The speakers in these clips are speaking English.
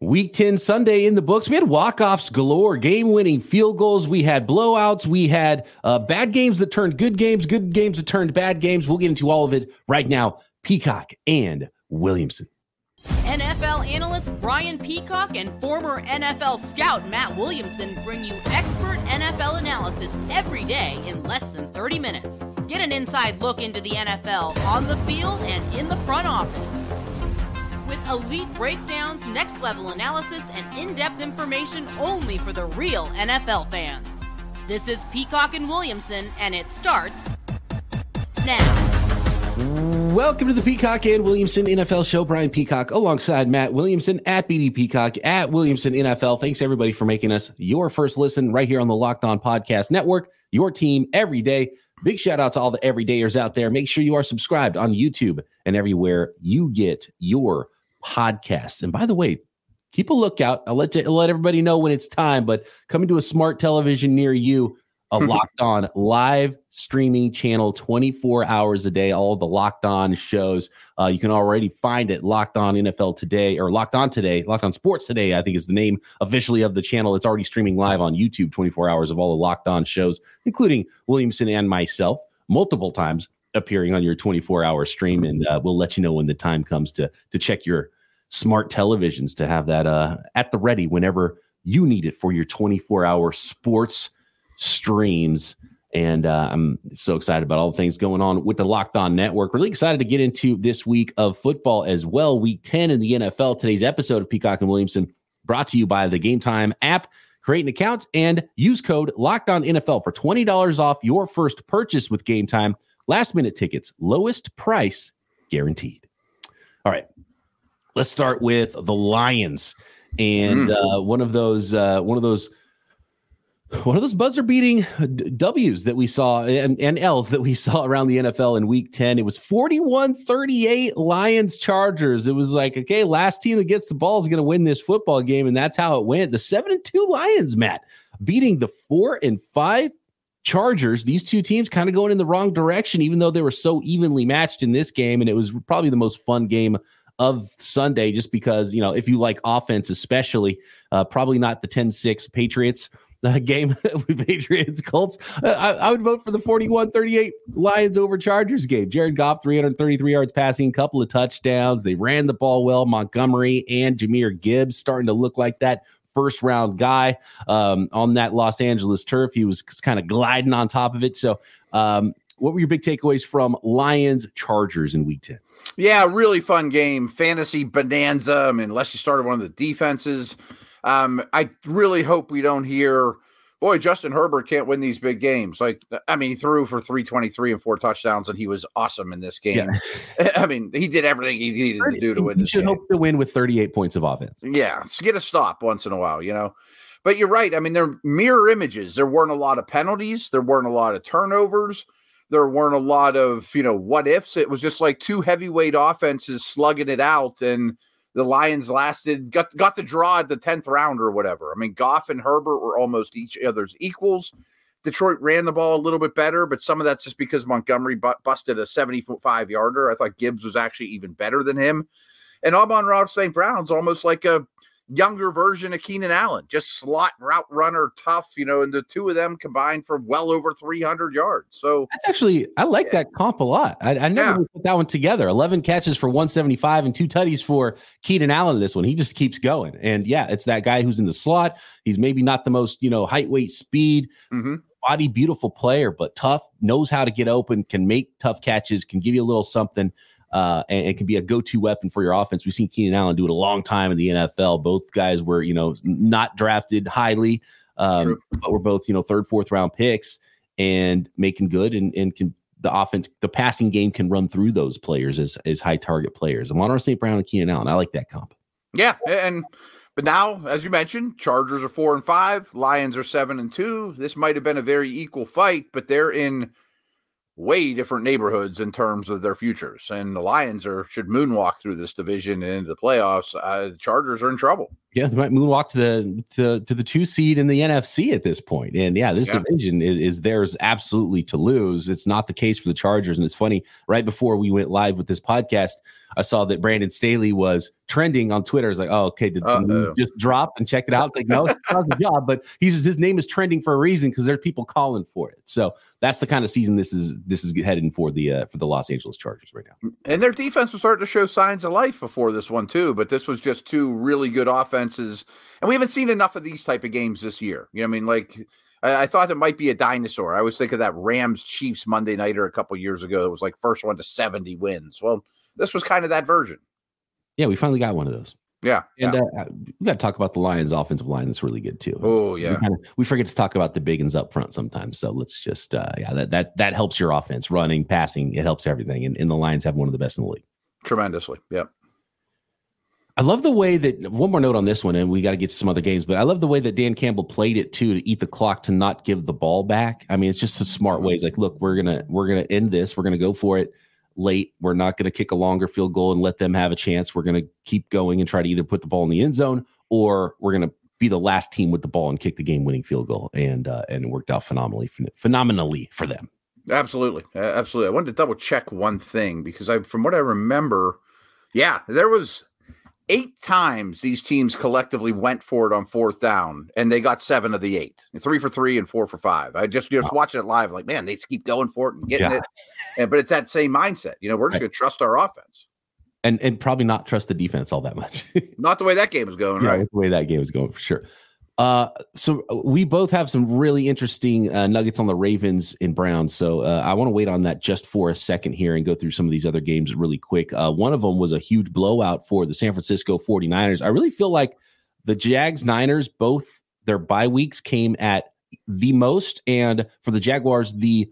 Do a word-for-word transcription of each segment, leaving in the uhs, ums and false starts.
Week ten Sunday in the books. We had walk-offs galore, game-winning field goals. We had blowouts. We had uh, bad games that turned good games, good games that turned bad games. We'll get into all of it right now. Peacock and Williamson. N F L analyst Brian Peacock and former N F L scout Matt Williamson bring you expert N F L analysis every day in less than thirty minutes. Get an inside look into the N F L on the field and in the front office. With elite breakdowns, next-level analysis, and in-depth information only for the real N F L fans. This is Peacock and Williamson, and it starts now. Welcome to the Peacock and Williamson N F L Show. Brian Peacock alongside Matt Williamson at B D Peacock at Williamson N F L. Thanks, everybody, for making us your first listen right here on the Locked On Podcast Network, your team every day. Big shout out to all the everydayers out there. Make sure you are subscribed on YouTube and everywhere you get your podcasts. And by the way, keep a lookout. I'll let you, I'll let everybody know when it's time, but coming to a smart television near you, a Locked On live streaming channel, twenty-four hours a day, all the Locked On shows. Uh, you can already find it, Locked On N F L Today, or Locked On Today, Locked On Sports Today, I think is the name officially of the channel. It's already streaming live on YouTube, twenty-four hours of all the Locked On shows, including Williamson and myself, multiple times appearing on your twenty-four hour stream, and uh, we'll let you know when the time comes to to check your smart televisions to have that uh, at the ready whenever you need it for your twenty-four hour sports streams. And uh, I'm so excited about all the things going on with the Locked On Network. Really excited to get into this week of football as well. Week ten in the N F L. Today's episode of Peacock and Williamson brought to you by the Game Time app. Create an account and use code Locked On N F L for twenty dollars off your first purchase with Game Time. Last minute tickets, lowest price guaranteed. All right, let's start with the Lions and mm. uh, one of those, uh, one of those, one of those buzzer beating W's that we saw and, and L's that we saw around the N F L in week ten. It was forty-one thirty-eight Lions Chargers. It was like, okay, last team that gets the ball is going to win this football game. And that's how it went. The seven and two Lions, Matt, beating the four and five Chargers. These two teams kind of going in the wrong direction, even though they were so evenly matched in this game. And it was probably the most fun game of Sunday, just because, you know, if you like offense, especially uh, probably not the ten six Patriots uh, game with Patriots Colts. Uh, I, I would vote for the forty-one thirty-eight Lions over Chargers game. Jared Goff, three hundred thirty-three yards passing, couple of touchdowns. They ran the ball well. Montgomery and Jameer Gibbs starting to look like that first round guy um, on that Los Angeles turf. He was kind of gliding on top of it. So um, what were your big takeaways from Lions Chargers in week ten? Yeah, really fun game. Fantasy bonanza. I mean, unless you started one of the defenses. Um, I really hope we don't hear, boy, Justin Herbert can't win these big games. Like, I mean, he threw for three twenty-three and four touchdowns, and he was awesome in this game. Yeah. I mean, he did everything he needed to do to win this game. You should hope to win with thirty-eight points of offense. Yeah, get a stop once in a while, you know. But you're right. I mean, they're mirror images. There weren't a lot of penalties. There weren't a lot of turnovers. There weren't a lot of, you know, what ifs. It was just like two heavyweight offenses slugging it out, and the Lions lasted, got got the draw at the tenth round or whatever. I mean, Goff and Herbert were almost each other's equals. Detroit ran the ball a little bit better, but some of that's just because Montgomery bu- busted a seventy-five yarder. I thought Gibbs was actually even better than him. And Amon-Ra Saint Brown's almost like a younger version of Keenan Allen, just slot route runner, tough, you know, and the two of them combined for well over three hundred yards. So that's actually, I like yeah. that comp a lot. I, I never yeah. put that one together. eleven catches for one seventy-five and two tutties for Keenan Allen. This one, he just keeps going. And yeah, it's that guy who's in the slot. He's maybe not the most, you know, height, weight, speed, mm-hmm. body, beautiful player, but tough, knows how to get open, can make tough catches, can give you a little something. Uh, and it can be a go-to weapon for your offense. We've seen Keenan Allen do it a long time in the N F L. Both guys were, you know, not drafted highly, um, but were both, you know, third, fourth round picks and making good. And, and can the offense, the passing game can run through those players as, as high target players. Amon-Ra Saint Brown and Keenan Allen. I like that comp. Yeah. And, but now, as you mentioned, Chargers are four and five, Lions are seven and two. This might've been a very equal fight, but they're in way different neighborhoods in terms of their futures, and the Lions are should moonwalk through this division and into the playoffs. Uh, the Chargers are in trouble. Yeah, they might moonwalk to the to, to the two seed in the N F C at this point. And yeah, this yeah. division is, is theirs absolutely to lose. It's not the case for the Chargers. And it's funny, right before we went live with this podcast, I saw that Brandon Staley was trending on Twitter. It's like, oh, okay, did uh, just drop and check it out? It's like, no, it's not the job, but he's his name is trending for a reason because there are people calling for it. So that's the kind of season this is this is heading for the uh, for the Los Angeles Chargers right now. And their defense was starting to show signs of life before this one too, but this was just two really good offenses, and we haven't seen enough of these type of games this year. You know what I mean? Like, I, I thought it might be a dinosaur. I always think of that Rams-Chiefs Monday nighter a couple years ago. It was like first one to seventy wins. Well, this was kind of that version. Yeah, we finally got one of those. Yeah. And yeah. Uh, we got to talk about the Lions offensive line. That's really good, too. Oh, yeah. We, kind of, we forget to talk about the biggins up front sometimes. So let's just, uh, yeah, that, that that helps your offense. Running, passing, it helps everything. And, and the Lions have one of the best in the league. Tremendously. Yeah. I love the way that, one more note on this one, and we got to get to some other games, but I love the way that Dan Campbell played it, too, to eat the clock, to not give the ball back. I mean, it's just a smart way. It's like, look, we're going to we're gonna end this. We're going to go for it. Late, we're not going to kick a longer field goal and let them have a chance. We're going to keep going and try to either put the ball in the end zone, or we're going to be the last team with the ball and kick the game-winning field goal. And uh, and it worked out phenomenally, phenomenally for them. Absolutely, absolutely. I wanted to double check one thing because I, from what I remember, yeah, there was eight times these teams collectively went for it on fourth down, and they got seven of the eight, three for three and four for five. I just just wow. watching it live, like, man, they just keep going for it and getting yeah. it. And, but it's that same mindset. You know, we're just going to trust our offense. And and probably not trust the defense all that much. Not the way that game is going, yeah, right? The way that game is going, for sure. Uh, so we both have some really interesting uh, nuggets on the Ravens and Browns. So uh, I want to wait on that just for a second here and go through some of these other games really quick. Uh, one of them was a huge blowout for the San Francisco forty-niners. I really feel like the Jags, Niners, both their bye weeks came at the most, and for the Jaguars, the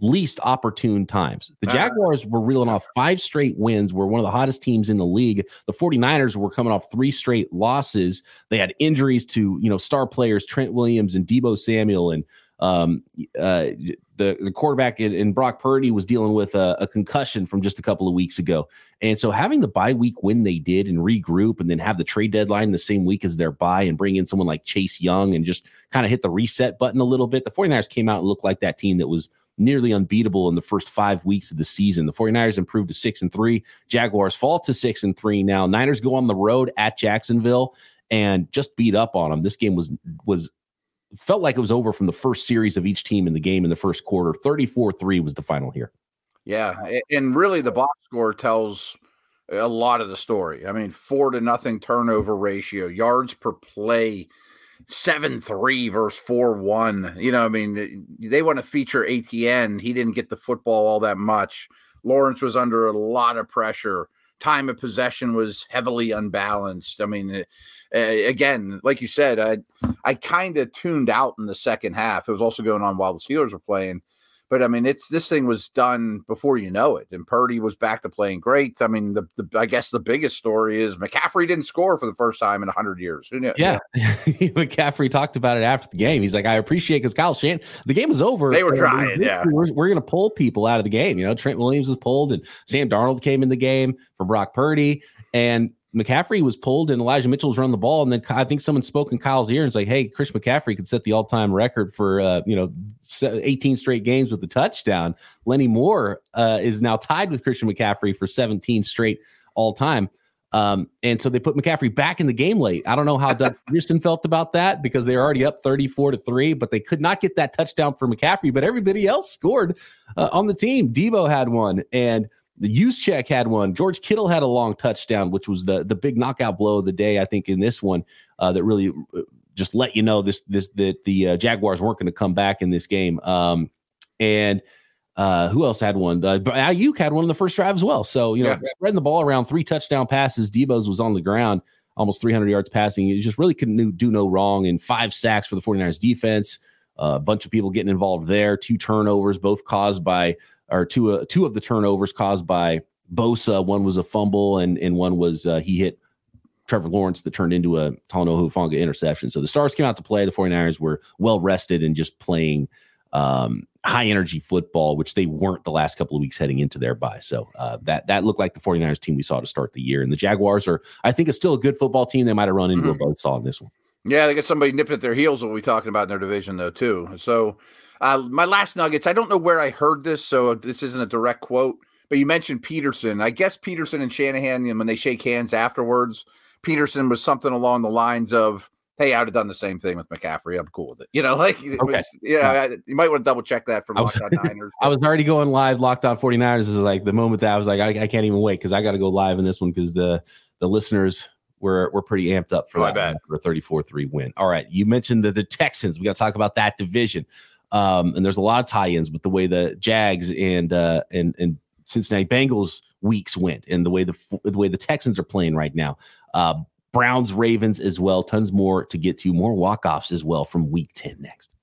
least opportune times. The Jaguars were reeling off five straight wins, were one of the hottest teams in the league. The forty-niners were coming off three straight losses. They had injuries to, you know, star players, Trent Williams and Deebo Samuel, and um, uh, the, the quarterback in, in Brock Purdy was dealing with a, a concussion from just a couple of weeks ago. And so having the bye week when they did and regroup and then have the trade deadline the same week as their bye and bring in someone like Chase Young and just kind of hit the reset button a little bit, the forty-niners came out and looked like that team that was nearly unbeatable in the first five weeks of the season. The forty-niners improved to six and three. Jaguars fall to six and three. Now Niners go on the road at Jacksonville and just beat up on them. This game was, was felt like it was over from the first series of each team in the game in the first quarter. thirty-four three was the final here. Yeah. And really the box score tells a lot of the story. I mean, four to nothing turnover ratio, yards per play, seven three versus four one. You know, I mean, they want to feature A T N. He didn't get the football all that much. Lawrence was under a lot of pressure. Time of possession was heavily unbalanced. I mean, uh, again, like you said, I I kind of tuned out in the second half. It was also going on while the Steelers were playing. But, I mean, it's this thing was done before you know it, and Purdy was back to playing great. I mean, the, the I guess the biggest story is McCaffrey didn't score for the first time in one hundred years. Who knew? Yeah, yeah. McCaffrey talked about it after the game. He's like, I appreciate because Kyle Shanahan, the game was over. They were trying, we're, yeah. We're, we're going to pull people out of the game. You know, Trent Williams was pulled, and Sam Darnold came in the game for Brock Purdy, and McCaffrey was pulled, and Elijah Mitchell's run the ball, and then I think someone spoke in Kyle's ear and was like, "Hey, Chris McCaffrey could set the all-time record for uh, you know eighteen straight games with a touchdown." Lenny Moore uh, is now tied with Christian McCaffrey for seventeen straight all-time, um, and so they put McCaffrey back in the game late. I don't know how Doug Pederson felt about that because they were already up thirty-four to three, but they could not get that touchdown for McCaffrey. But everybody else scored uh, on the team. Deebo had one, and the Juszczyk had one. George Kittle had a long touchdown, which was the, the big knockout blow of the day, I think, in this one uh, that really just let you know this this that the uh, Jaguars weren't going to come back in this game. Um, and uh, who else had one? Uh, Ayuk had one in the first drive as well. So, you know, yeah. spreading the ball around, three touchdown passes. Deebo's was on the ground, almost three hundred yards passing. You just really couldn't do no wrong, and five sacks for the forty-niners defense. Uh, a bunch of people getting involved there. Two turnovers, both caused by – or two uh, two of the turnovers caused by Bosa. One was a fumble, and and one was uh, he hit Trevor Lawrence that turned into a Talanoa Hufanga interception. So the Stars came out to play. The forty-niners were well rested and just playing um, high energy football, which they weren't the last couple of weeks heading into their bye. So uh, that that looked like the 49ers team we saw to start the year. And the Jaguars are, I think, it's still a good football team. They might have run into mm-hmm. a buzzsaw in this one. Yeah, they got somebody nipping at their heels. What we're talking about in their division, though, too. So uh, my last nuggets. I don't know where I heard this, so this isn't a direct quote. But you mentioned Pederson. I guess Pederson and Shanahan, you know, when they shake hands afterwards, Pederson was something along the lines of, "Hey, I would have done the same thing with McCaffrey. I'm cool with it." You know, like, it okay. was, yeah, I, you might want to double check that from Locked On Niners. I was already going live. Locked On 49ers is like the moment that I was like, I, I can't even wait because I got to go live in this one because the the listeners were were pretty amped up for oh, that for a thirty-four three win. All right, you mentioned the, the Texans. We got to talk about that division, um, and there's a lot of tie-ins with the way the Jags and uh, and and Cincinnati Bengals weeks went, and the way the the way the Texans are playing right now. Uh, Browns, Ravens as well. Tons more to get to. More walk-offs as well from Week ten next.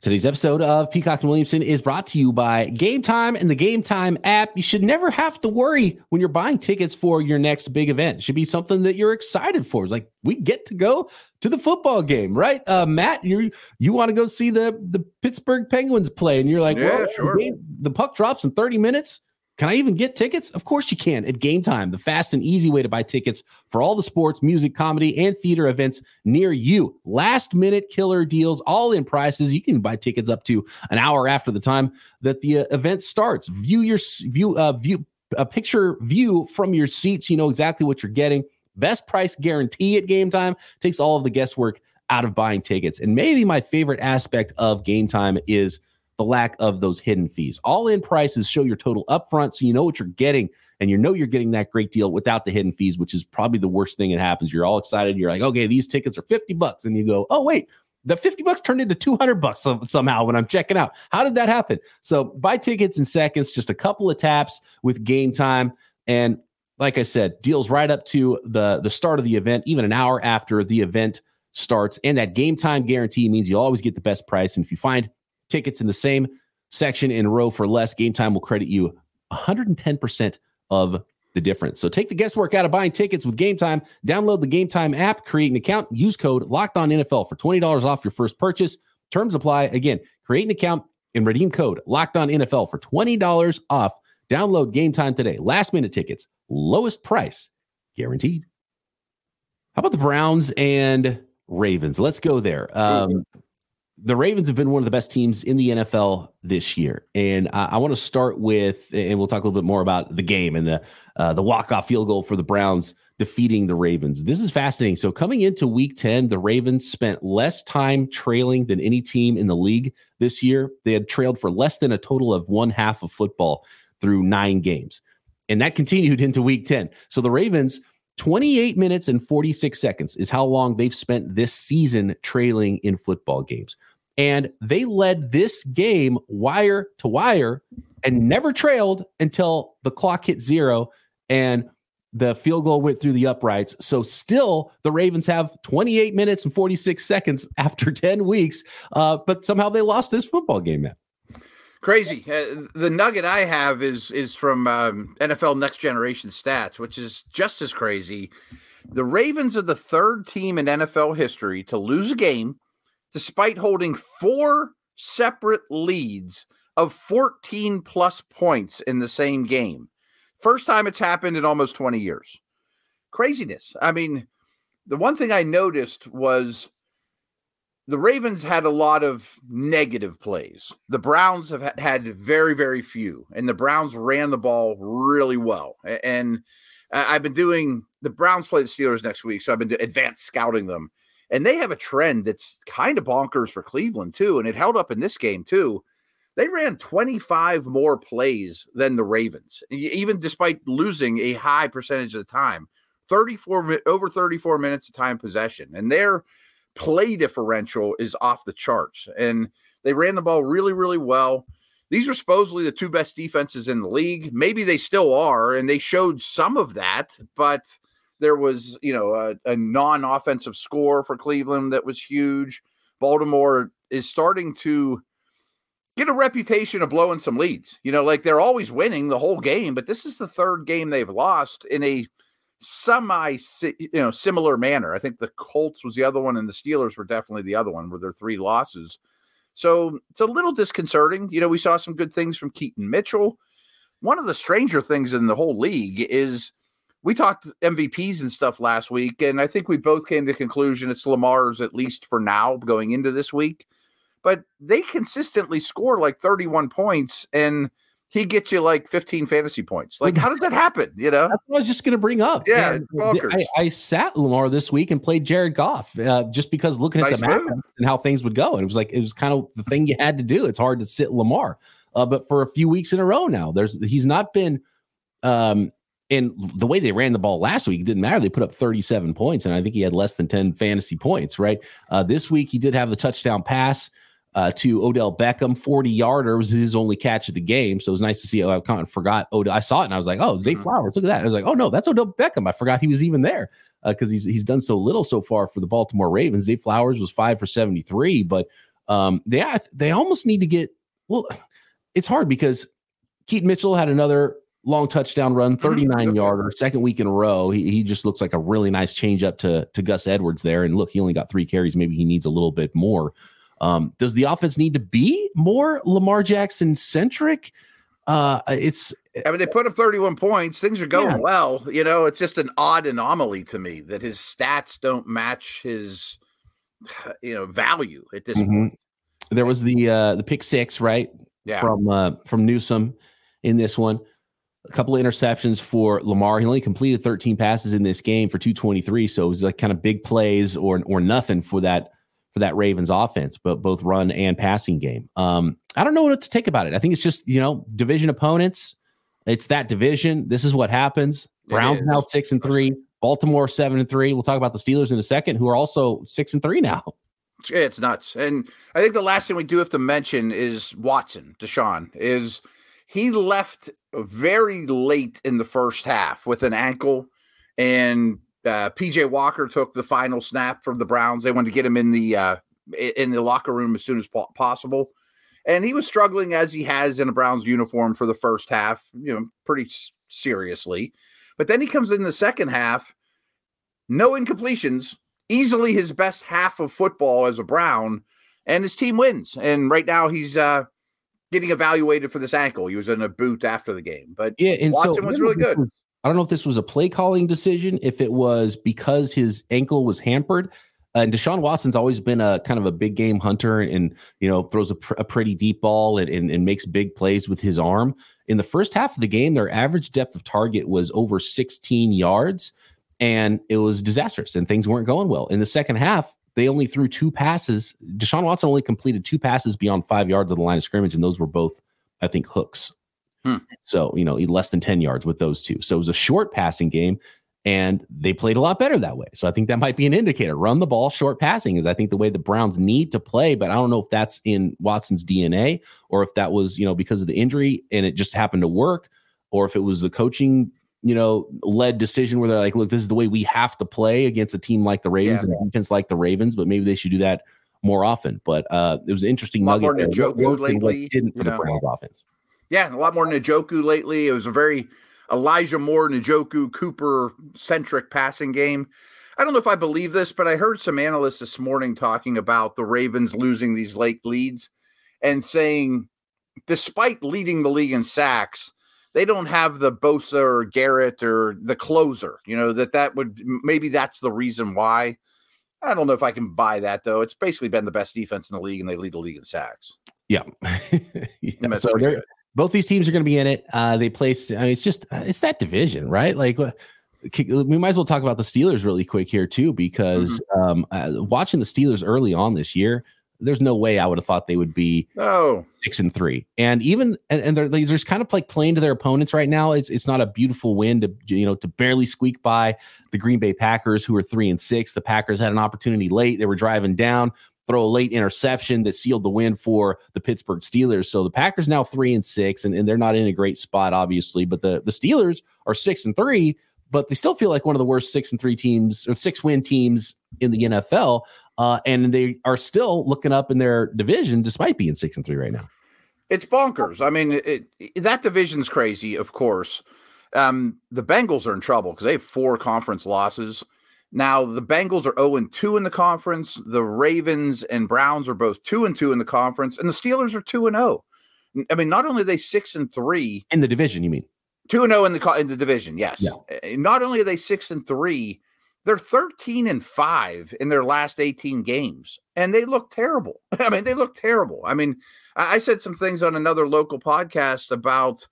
Today's episode of Peacock and Williamson is brought to you by Game Time and the Game Time app. You should never have to worry when you're buying tickets for your next big event. It should be something that you're excited for. It's like, we get to go to the football game, right? Uh, Matt, you you want to go see the, the Pittsburgh Penguins play, and you're like, yeah, well, sure. the, game, the puck drops in thirty minutes. Can I even get tickets? Of course you can at Game Time, the fast and easy way to buy tickets for all the sports, music, comedy, and theater events near you. Last-minute killer deals, all-in prices. You can buy tickets up to an hour after the time that the uh, event starts. View your view, uh, view a picture view from your seats. You know exactly what you're getting. Best price guarantee at Game Time takes all of the guesswork out of buying tickets. And maybe my favorite aspect of Game Time is the lack of those hidden fees. All-in prices show your total upfront, so you know what you're getting, and you know you're getting that great deal without the hidden fees, which is probably the worst thing that happens. You're all excited. You're like, okay, these tickets are fifty bucks, and you go, oh wait, the fifty bucks turned into two hundred bucks somehow when I'm checking out. How did that happen? So buy tickets in seconds, just a couple of taps with Game Time, and like I said, deals right up to the the start of the event, even an hour after the event starts. And that Game Time guarantee means you always get the best price, and if you find tickets in the same section in row for less, Game Time will credit you one hundred ten percent of the difference. So take the guesswork out of buying tickets with Game Time. Download the Game Time app, create an account, use code LOCKEDONNFL for twenty dollars off your first purchase. Terms apply. Again, create an account and redeem code LOCKEDONNFL for twenty dollars off. Download Game Time today. Last minute tickets, lowest price guaranteed. How about the Browns and Ravens? Let's go there. Um, The Ravens have been one of the best teams in the N F L this year. And I, I want to start with, and we'll talk a little bit more about the game and the uh, the walk-off field goal for the Browns defeating the Ravens. This is fascinating. So coming into Week ten, the Ravens spent less time trailing than any team in the league this year. They had trailed for less than a total of one half of football through nine games. And that continued into Week ten. So the Ravens, twenty-eight minutes and forty-six seconds is how long they've spent this season trailing in football games. And they led this game wire to wire and never trailed until the clock hit zero and the field goal went through the uprights. So still, the Ravens have twenty-eight minutes and forty-six seconds after ten weeks, uh, but somehow they lost this football game, man. Crazy. Uh, the nugget I have is is from um, N F L Next Generation Stats, which is just as crazy. The Ravens are the third team in N F L history to lose a game despite holding four separate leads of fourteen plus points in the same game. First time it's happened in almost twenty years. Craziness. I mean, the one thing I noticed was the Ravens had a lot of negative plays. The Browns have had very, very few, and the Browns ran the ball really well. And I've been doing – the Browns play the Steelers next week, so I've been advanced scouting them. And they have a trend that's kind of bonkers for Cleveland, too, and it held up in this game, too. They ran twenty-five more plays than the Ravens, even despite losing a high percentage of the time, thirty-four over thirty-four minutes of time possession. And they're – play differential is off the charts, and they ran the ball really, really well. These are supposedly the two best defenses in the league. Maybe they still are, and they showed some of that, but there was, you know, a, a non-offensive score for Cleveland that was huge. Baltimore is starting to get a reputation of blowing some leads. You know, like, they're always winning the whole game, but this is the third game they've lost in a semi, you know, similar manner. I think the Colts was the other one, and the Steelers were definitely the other one with their three losses. So it's a little disconcerting. You know, we saw some good things from Keaton Mitchell. One of the stranger things in the whole league is we talked M V Ps and stuff last week, and I think we both came to the conclusion it's Lamar's, at least for now, going into this week. But they consistently score like thirty-one points, and he gets you like fifteen fantasy points. Like, how does that happen? You know, that's what I was just going to bring up. Yeah, I, I sat Lamar this week and played Jared Goff uh, just because looking nice at the matchups and how things would go, and it was like it was kind of the thing you had to do. It's hard to sit Lamar, uh, but for a few weeks in a row now, there's he's not been. Um, and the way they ran the ball last week, it didn't matter. They put up thirty-seven points, and I think he had less than ten fantasy points. Right, uh, this week he did have the touchdown pass. Uh, to Odell Beckham, forty-yarder was his only catch of the game, so it was nice to see. Oh, I kind of forgot Odell. I saw it and I was like, "Oh, Zay Flowers, look at that!" I was like, "Oh no, that's Odell Beckham." I forgot he was even there because uh, he's he's done so little so far for the Baltimore Ravens. Zay Flowers was five for seventy-three, but um, they they almost need to get. Well, it's hard because Keaton Mitchell had another long touchdown run, thirty-nine-yarder, okay. Second week in a row. He he just looks like a really nice changeup to to Gus Edwards there. And look, he only got three carries. Maybe he needs a little bit more. Um, does the offense need to be more Lamar Jackson centric? Uh, it's, I mean, they put up thirty-one points. Things are going yeah. well, you know, it's just an odd anomaly to me that his stats don't match his, you know, value at this mm-hmm. point. There was the, uh, the pick six, right. Yeah. From, uh, from Newsom in this one, a couple of interceptions for Lamar. He only completed thirteen passes in this game for two twenty-three. So it was like kind of big plays or, or nothing for that, for that Ravens offense, but both run and passing game. Um, I don't know what to take about it. I think it's just, you know, division opponents. It's that division. This is what happens. Browns now six and three, Baltimore seven and three. We'll talk about the Steelers in a second, who are also six and three now. It's nuts. And I think the last thing we do have to mention is Watson, Deshaun, is he left very late in the first half with an ankle, and Uh, P J Walker took the final snap from the Browns. They wanted to get him in the uh, in the locker room as soon as po- possible. And he was struggling as he has in a Browns uniform for the first half, you know, pretty s- seriously. But then he comes in the second half, no incompletions, easily his best half of football as a Brown, and his team wins. And right now he's uh, getting evaluated for this ankle. He was in a boot after the game. But yeah, and Watson so- was really good. I don't know if this was a play calling decision, if it was because his ankle was hampered. Uh, and Deshaun Watson's always been a kind of a big game hunter and, and you know, throws a, pr- a pretty deep ball and, and, and makes big plays with his arm. In the first half of the game, their average depth of target was over sixteen yards, and it was disastrous and things weren't going well. In the second half, they only threw two passes. Deshaun Watson only completed two passes beyond five yards of the line of scrimmage, and those were both, I think, hooks. Hmm. So, you know, less than ten yards with those two. So it was a short passing game, and they played a lot better that way. So I think that might be an indicator. Run the ball, short passing is, I think, the way the Browns need to play. But I don't know if that's in Watson's D N A or if that was, you know, because of the injury and it just happened to work, or if it was the coaching, you know, led decision where they're like, look, this is the way we have to play against a team like the Ravens yeah, and a defense like the Ravens. But maybe they should do that more often. But uh, it was an interesting nugget there. Njoku lately, didn't for the Browns offense. Yeah, a lot more Njoku lately. It was a very Elijah Moore, Njoku, Cooper-centric passing game. I don't know if I believe this, but I heard some analysts this morning talking about the Ravens losing these late leads and saying, despite leading the league in sacks, they don't have the Bosa or Garrett or the closer. You know, that that would maybe that's the reason why. I don't know if I can buy that, though. It's basically been the best defense in the league, and they lead the league in sacks. Yeah. yeah so they're good. Both these teams are going to be in it. Uh, they place. I mean, it's just it's that division, right? Like we might as well talk about the Steelers really quick here too, because mm-hmm. um, uh, watching the Steelers early on this year, there's no way I would have thought they would be oh. six and three. And even and, and they're, they're just kind of like playing to their opponents right now. It's it's not a beautiful win to you know to barely squeak by the Green Bay Packers, who are three and six. The Packers had an opportunity late; they were driving down. Throw a late interception that sealed the win for the Pittsburgh Steelers. So the Packers now three and six, and, and they're not in a great spot, obviously, but the, the Steelers are six and three, but they still feel like one of the worst six and three teams or six win teams in the N F L. Uh, and they are still looking up in their division, despite being six and three right now. It's bonkers. I mean, it, it, that division's crazy. Of course, um, the Bengals are in trouble because they have four conference losses. Now, the Bengals are oh and two in the conference. The Ravens and Browns are both two and two in the conference. And the Steelers are two and oh. I mean, not only are they six and three. In the division, you mean? two and oh in the in the division, yes. Yeah. Not only are they six and three, they're thirteen and five in their last eighteen games. And they look terrible. I mean, they look terrible. I mean, I said some things on another local podcast about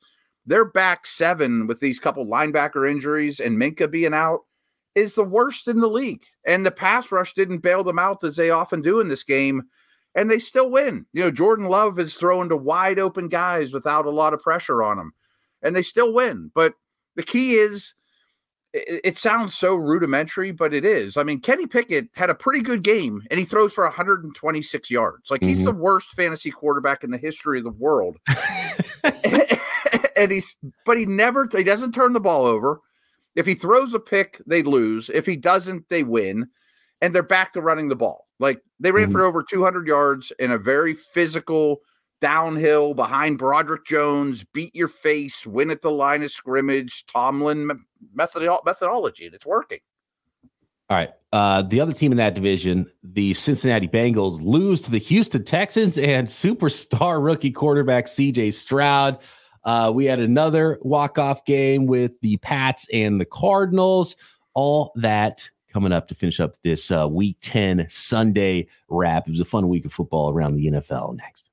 their back seven with these couple linebacker injuries and Minka being out is the worst in the league. And the pass rush didn't bail them out as they often do in this game. And they still win. You know, Jordan Love is throwing to wide open guys without a lot of pressure on them. And they still win. But the key is, it, it sounds so rudimentary, but it is. I mean, Kenny Pickett had a pretty good game, and he throws for one hundred twenty-six yards. Like, mm-hmm. he's the worst fantasy quarterback in the history of the world. and he's, But he never – he doesn't turn the ball over. If he throws a pick, they lose. If he doesn't, they win. And they're back to running the ball. Like, they ran mm-hmm. for over two hundred yards in a very physical downhill behind Broderick Jones, beat your face, win at the line of scrimmage, Tomlin methodolo- methodology, and it's working. All right. Uh, the other team in that division, the Cincinnati Bengals, lose to the Houston Texans and superstar rookie quarterback C J. Stroud. Uh, we had another walk-off game with the Pats and the Cardinals. All that coming up to finish up this uh, Week ten Sunday wrap. It was a fun week of football around the N F L. Next.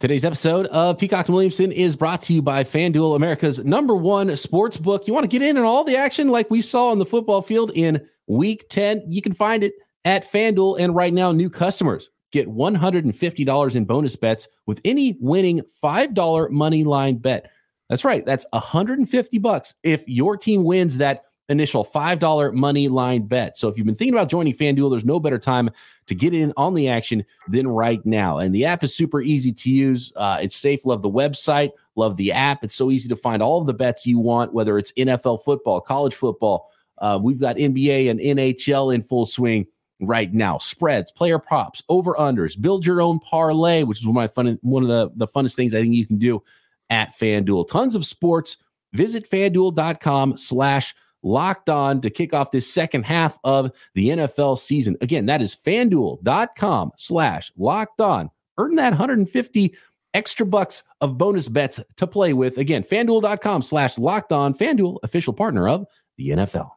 Today's episode of Peacock and Williamson is brought to you by FanDuel, America's number one sports book. You want to get in on all the action like we saw on the football field in Week ten? You can find it at FanDuel. And right now, new customers get one hundred fifty dollars in bonus bets with any winning five dollar money line bet. That's right. That's one hundred fifty bucks if your team wins that initial five dollar money line bet. So if you've been thinking about joining FanDuel, there's no better time to get in on the action than right now. And the app is super easy to use. Uh, it's safe. Love the website. Love the app. It's so easy to find all of the bets you want, whether it's N F L football, college football. Uh, we've got N B A and N H L in full swing right now. Spreads, player props, over-unders, build your own parlay, which is one of, my fun, one of the, the funnest things I think you can do at FanDuel. Tons of sports. Visit FanDuel.com slash Locked On to kick off this second half of the N F L season. Again, that is fanduel.com slash locked on. Earn that one hundred fifty extra bucks of bonus bets to play with. Again, fanduel.com slash locked on. FanDuel, official partner of the N F L.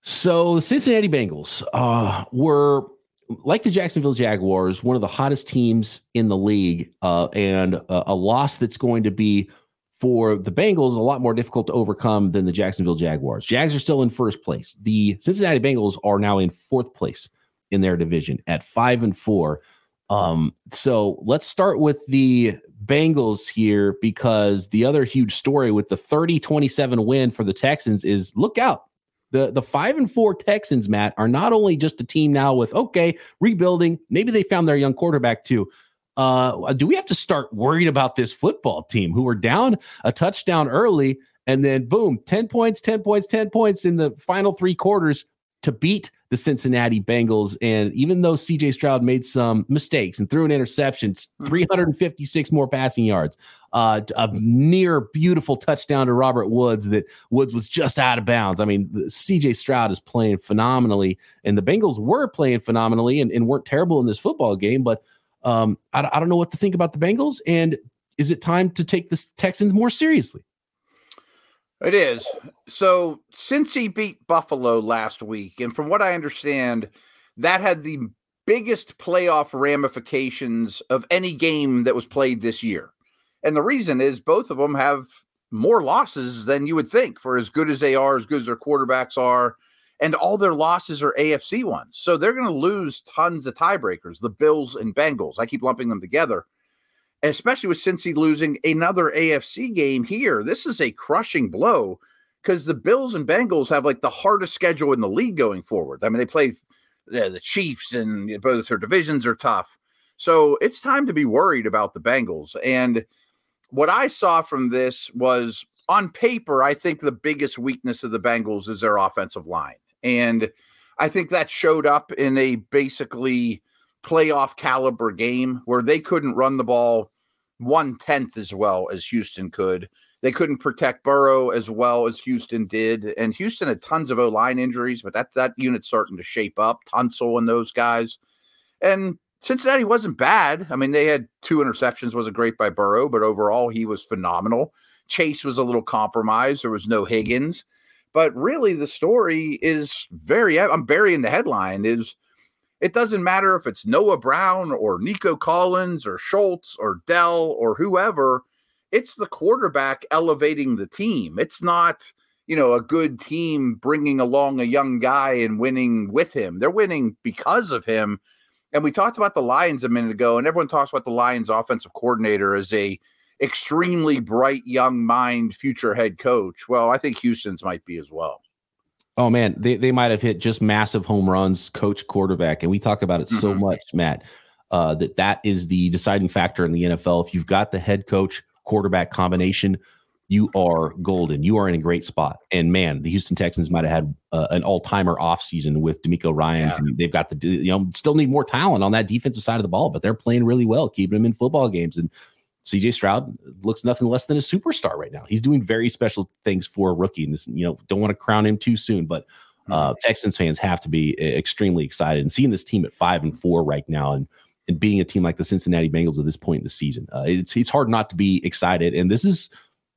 So the Cincinnati Bengals uh, were, like the Jacksonville Jaguars, one of the hottest teams in the league, uh, and uh, a loss that's going to be, for the Bengals, a lot more difficult to overcome than the Jacksonville Jaguars. Jags are still in first place. The Cincinnati Bengals are now in fourth place in their division at five and four. Um, so let's start with the Bengals here, because the other huge story with the thirty twenty-seven win for the Texans is, look out. The the five and four Texans, Matt, are not only just a team now with, okay, rebuilding. Maybe they found their young quarterback too. Uh, do we have to start worried about this football team who were down a touchdown early and then boom, ten points, ten points, ten points in the final three quarters to beat the Cincinnati Bengals? And even though C J. Stroud made some mistakes and threw an interception, three hundred fifty-six more passing yards, uh, a near beautiful touchdown to Robert Woods that Woods was just out of bounds. I mean, C J. Stroud is playing phenomenally, and the Bengals were playing phenomenally and, and weren't terrible in this football game, but Um, I, I don't know what to think about the Bengals, and is it time to take the Texans more seriously? It is. So, Cincy beat Buffalo last week, and from what I understand, that had the biggest playoff ramifications of any game that was played this year. And the reason is both of them have more losses than you would think, for as good as they are, as good as their quarterbacks are. And all their losses are A F C ones. So they're going to lose tons of tiebreakers, the Bills and Bengals. I keep lumping them together, and especially with Cincy losing another A F C game here. This is a crushing blow because the Bills and Bengals have like the hardest schedule in the league going forward. I mean, they play the, the Chiefs, and both their divisions are tough. So it's time to be worried about the Bengals. And what I saw from this was, on paper, I think the biggest weakness of the Bengals is their offensive line. And I think that showed up in a basically playoff caliber game where they couldn't run the ball one tenth as well as Houston could. They couldn't protect Burrow as well as Houston did. And Houston had tons of O-line injuries, but that, that unit's starting to shape up. Tunsil and those guys. And Cincinnati wasn't bad. I mean, they had two interceptions. Wasn't great by Burrow, but overall he was phenomenal. Chase was a little compromised. There was no Higgins. But really the story is very, I'm burying the headline, is it doesn't matter if it's Noah Brown or Nico Collins or Schultz or Dell or whoever. It's the quarterback elevating the team. It's not, you know, a good team bringing along a young guy and winning with him. They're winning because of him. And we talked about the Lions a minute ago, and everyone talks about the Lions offensive coordinator as a extremely bright, young mind, future head coach. Well, I think Houston's might be as well. Oh, man, they, they might have hit just massive home runs, coach, quarterback. And we talk about it mm-hmm. so much, Matt, uh, that that is the deciding factor in the N F L. If you've got the head coach quarterback combination, you are golden. You are in a great spot. And, man, the Houston Texans might have had uh, an all-timer offseason with D'Amico Ryans. Yeah. And they've got the, you know, still need more talent on that defensive side of the ball, but they're playing really well, keeping them in football games. And C J. Stroud looks nothing less than a superstar right now. He's doing very special things for a rookie. And, this, you know, don't want to crown him too soon, but uh, Texans fans have to be extremely excited. And seeing this team at five and four right now and and beating a team like the Cincinnati Bengals at this point in the season, uh, it's it's hard not to be excited. And this is,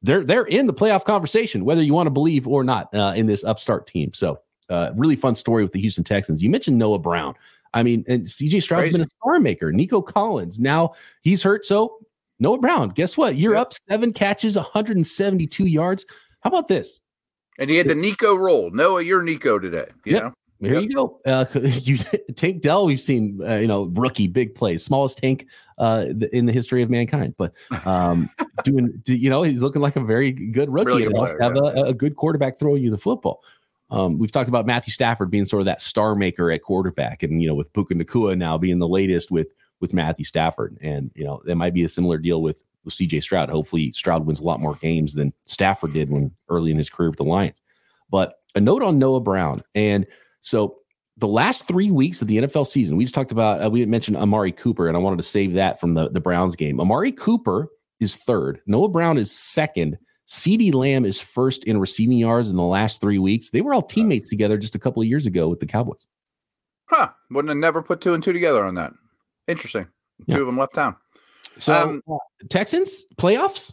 They're they're in the playoff conversation, whether you want to believe or not, uh, in this upstart team. So uh, really fun story with the Houston Texans. You mentioned Noah Brown. I mean, and C J. Stroud's Crazy. been a star maker. Nico Collins, now he's hurt. So Noah Brown, guess what? You're yep. up seven catches, one hundred seventy-two yards. How about this? And he had the Nico role. Noah, you're Nico today. You yep. know? Here yep. you go. Uh, you, Tank Dell, we've seen, uh, you know, rookie, big plays, smallest tank uh, in the history of mankind. But, um, doing, you know, he's looking like a very good rookie. Really and player, have yeah. a, a good quarterback throwing you the football. Um, we've talked about Matthew Stafford being sort of that star maker at quarterback. And, you know, with Puka Nacua now being the latest with with Matthew Stafford. And, you know, there might be a similar deal with, with C J. Stroud. Hopefully Stroud wins a lot more games than Stafford did when early in his career with the Lions. But a note on Noah Brown. And so the last three weeks of the N F L season, we just talked about, uh, we had mentioned Amari Cooper, and I wanted to save that from the, the Browns game. Amari Cooper is third. Noah Brown is second. CeeDee Lamb is first in receiving yards in the last three weeks. They were all teammates together just a couple of years ago with the Cowboys. Huh. Wouldn't have never put two and two together on that. Interesting. Two yeah. of them left town. So um, Texans, playoffs?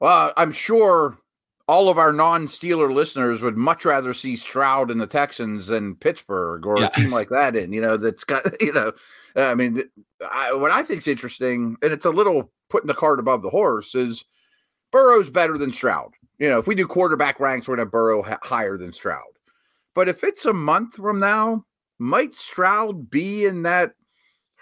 Well, I'm sure all of our non-Steeler listeners would much rather see Stroud in the Texans than Pittsburgh or yeah. a team like that. In you know, that's got you know, I mean, I, what I think is interesting, and it's a little putting the cart above the horse, is Burrow's better than Stroud. You know, if we do quarterback ranks, we're gonna Burrow ha- higher than Stroud. But if it's a month from now, might Stroud be in that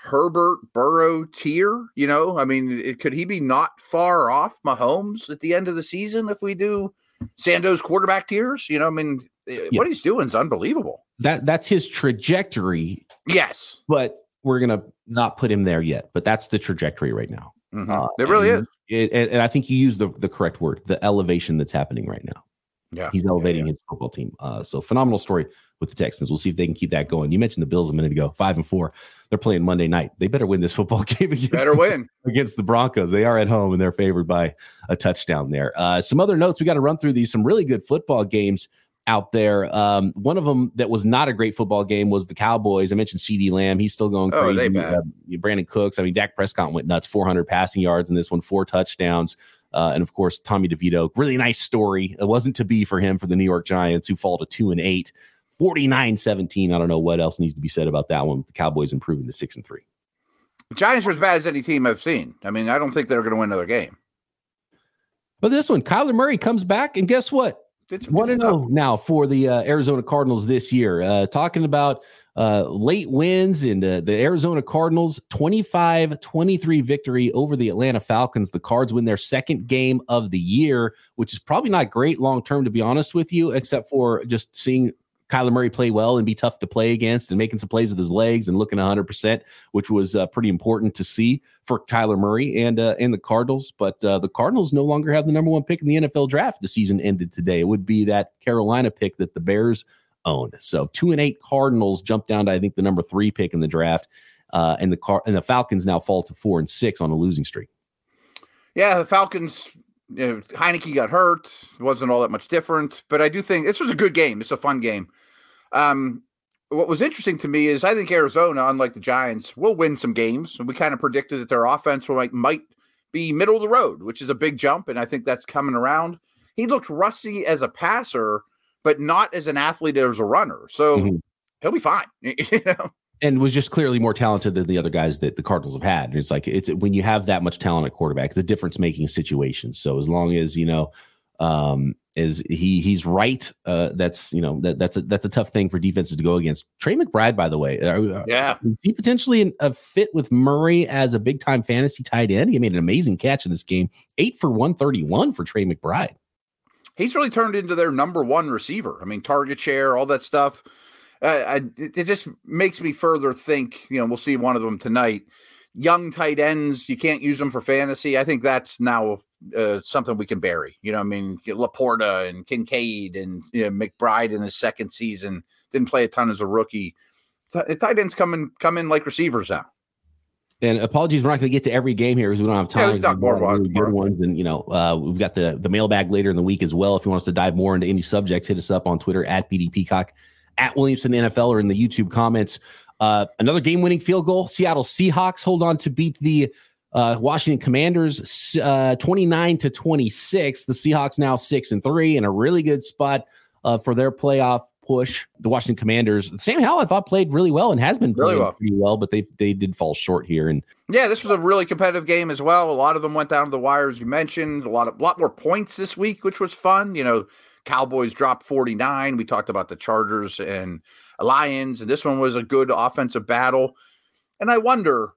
Herbert Burrow tier? You know, I mean, it, could he be not far off Mahomes at the end of the season if we do Sando's quarterback tiers? You know, I mean, yes. what he's doing is unbelievable. That that's his trajectory. Yes, but we're gonna not put him there yet. But that's the trajectory right now. Mm-hmm. Uh, it really is. It, and, and I think you used the the correct word, the elevation that's happening right now. Yeah, he's elevating yeah, yeah. his football team. Uh, so phenomenal story with the Texans. We'll see if they can keep that going. You mentioned the Bills a minute ago, five and four. They're playing Monday night. They better win this football game against, better win. against the Broncos. They are at home and they're favored by a touchdown there. Uh, some other notes. We got to run through these, some really good football games out there. Um, one of them that was not a great football game was the Cowboys. I mentioned CeeDee Lamb. He's still going oh, crazy. They bad. Uh, Brandon Cooks. I mean, Dak Prescott went nuts, four hundred passing yards in this one, four touchdowns. Uh, and, of course, Tommy DeVito, really nice story. It wasn't to be for him for the New York Giants, who fall to two and eight, forty-nine seventeen. I don't know what else needs to be said about that one, with the Cowboys improving to six and three. The Giants are as bad as any team I've seen. I mean, I don't think they're going to win another game. But this one, Kyler Murray comes back, and guess what? one and oh now for the uh, Arizona Cardinals this year. Uh, talking about uh, late wins and uh, the Arizona Cardinals twenty-five twenty-three victory over the Atlanta Falcons. The Cards win their second game of the year, which is probably not great long-term, to be honest with you, except for just seeing Kyler Murray play well and be tough to play against and making some plays with his legs and looking one hundred percent, which was uh, pretty important to see for Kyler Murray and uh, and the Cardinals. But uh, the Cardinals no longer have the number one pick in the N F L draft. The season ended today. It would be that Carolina pick that the Bears own. So two and eight Cardinals jump down to, I think, the number three pick in the draft. Uh, and the Car- and the Falcons now fall to four and six on a losing streak. Yeah, the Falcons you know, Heineke got hurt. It wasn't all that much different, but I do think this was a good game. It's a fun game. Um, what was interesting to me is I think Arizona, unlike the Giants, will win some games. And we kind of predicted that their offense will, like, might be middle of the road, which is a big jump. And I think that's coming around. He looked rusty as a passer, but not as an athlete as a runner. So mm-hmm. he'll be fine, you know? And was just clearly more talented than the other guys that the Cardinals have had. And it's like, it's when you have that much talent at quarterback, the difference making situation. So as long as, you know, um, is he, he's right. Uh, that's, you know, that that's a, that's a tough thing for defenses to go against. Trey McBride, by the way, uh, yeah, is he potentially in a fit with Murray as a big time fantasy tight end? He made an amazing catch in this game, eight for one thirty-one for Trey McBride. He's really turned into their number one receiver. I mean, target share, all that stuff. Uh, I, it just makes me further think, you know, we'll see one of them tonight. Young tight ends, you can't use them for fantasy. I think that's now uh, something we can bury. You know, I mean, Laporta and Kincaid and you know, McBride in his second season didn't play a ton as a rookie. T- tight ends come in, come in like receivers now. And apologies, we're not going to get to every game here because we don't have time. Yeah, more really good ones, and you know, uh, we've got the the mailbag later in the week as well. If you want us to dive more into any subjects, hit us up on Twitter at B D Peacock. At Williamson N F L or in the YouTube comments. Uh, another game-winning field goal. Seattle Seahawks hold on to beat the uh, Washington Commanders uh, twenty-nine to twenty-six. The Seahawks now six and three in a really good spot uh, for their playoff push. The Washington Commanders, Sam Howell, I thought played really well and has been playing really well. pretty well, but they they did fall short here. And yeah, this was a really competitive game as well. A lot of them went down to the wire, as you mentioned. A lot of lot more points this week, which was fun. You know, Cowboys dropped forty-nine. We talked about the Chargers and Lions, and this one was a good offensive battle. And I wonder,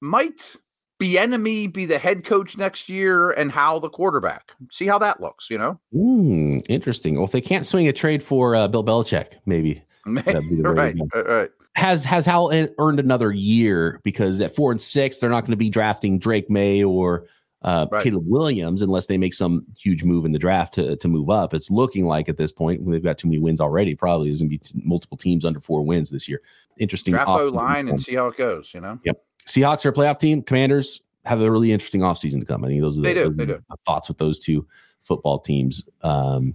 might Bieniemy be the head coach next year and how the quarterback? See how that looks, you know? Ooh, interesting. Well, if they can't swing a trade for uh, Bill Belichick, maybe. Right, right. Has has Howell earned another year? Because at four and six, they're not going to be drafting Drake May or Uh, right. Caleb Williams, unless they make some huge move in the draft to, to move up. It's looking like at this point, they've got too many wins already. Probably there's going to be t- multiple teams under four wins this year. Interesting. Draft O-line and see how it goes, you know? Yep. Seahawks are a playoff team. Commanders have a really interesting offseason to come. I think those are the, they do, those they do. thoughts with those two football teams. Um,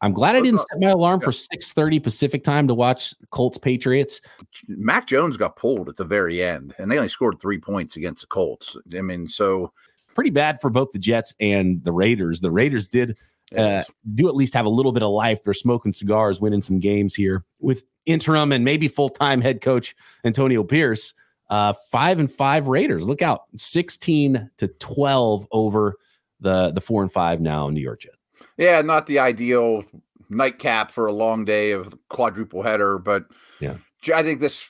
I'm glad I didn't set my alarm for six thirty Pacific time to watch Colts Patriots. Mac Jones got pulled at the very end, and they only scored three points against the Colts. I mean, so... pretty bad for both the Jets and the Raiders. The Raiders did uh, do at least have a little bit of life. They're smoking cigars, winning some games here with interim and maybe full-time head coach Antonio Pierce. Uh, five and five Raiders. Look out, sixteen to twelve over the the four and five now New York Jets. Yeah, not the ideal nightcap for a long day of quadruple header, but yeah, I think this.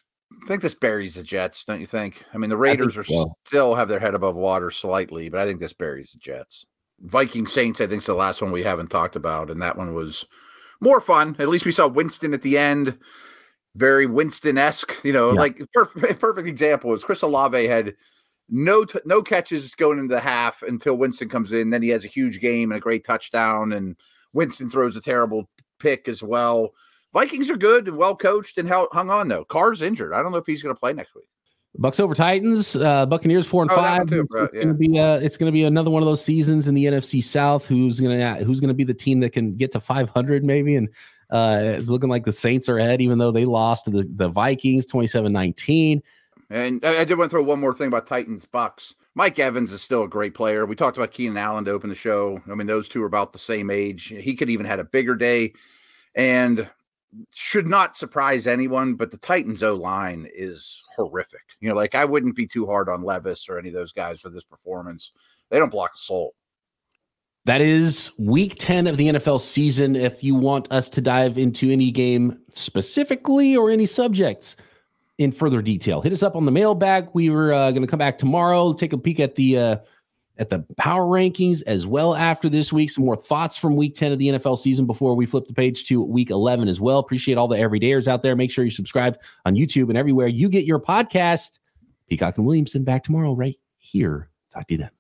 I think this buries the Jets, don't you think? I mean, the Raiders are so. still have their head above water slightly, but I think this buries the Jets. Viking Saints, I think, is the last one we haven't talked about, and that one was more fun. At least we saw Winston at the end, very Winston-esque. You know, yeah. like perfect, perfect example is Chris Olave had no t- no catches going into the half until Winston comes in. Then he has a huge game and a great touchdown, and Winston throws a terrible pick as well. Vikings are good and well coached and hung on though. Carr's injured. I don't know if he's going to play next week. Bucks over Titans. Uh, Buccaneers four and oh, five. Too, it's yeah. going to be uh, it's going to be another one of those seasons in the N F C South. Who's going to who's going to be the team that can get to five hundred maybe? And uh, it's looking like the Saints are ahead, even though they lost to the, the Vikings twenty-seven nineteen. And I, I did want to throw one more thing about Titans Bucks. Mike Evans is still a great player. We talked about Keenan Allen to open the show. I mean, those two are about the same age. He could even had a bigger day, and should not surprise anyone, but the Titans O-line is horrific. You know, like I wouldn't be too hard on Levis or any of those guys for this performance. They don't block a soul. That is week ten of the N F L season. If you want us to dive into any game specifically or any subjects in further detail, hit us up on the mailbag. We were uh, going to come back tomorrow, take a peek at the uh, at the power rankings as well after this week. Some more thoughts from week ten of the N F L season before we flip the page to week eleven as well. Appreciate all the everydayers out there. Make sure you subscribe on YouTube and everywhere you get your podcast. Peacock and Williamson back tomorrow right here. Talk to you then.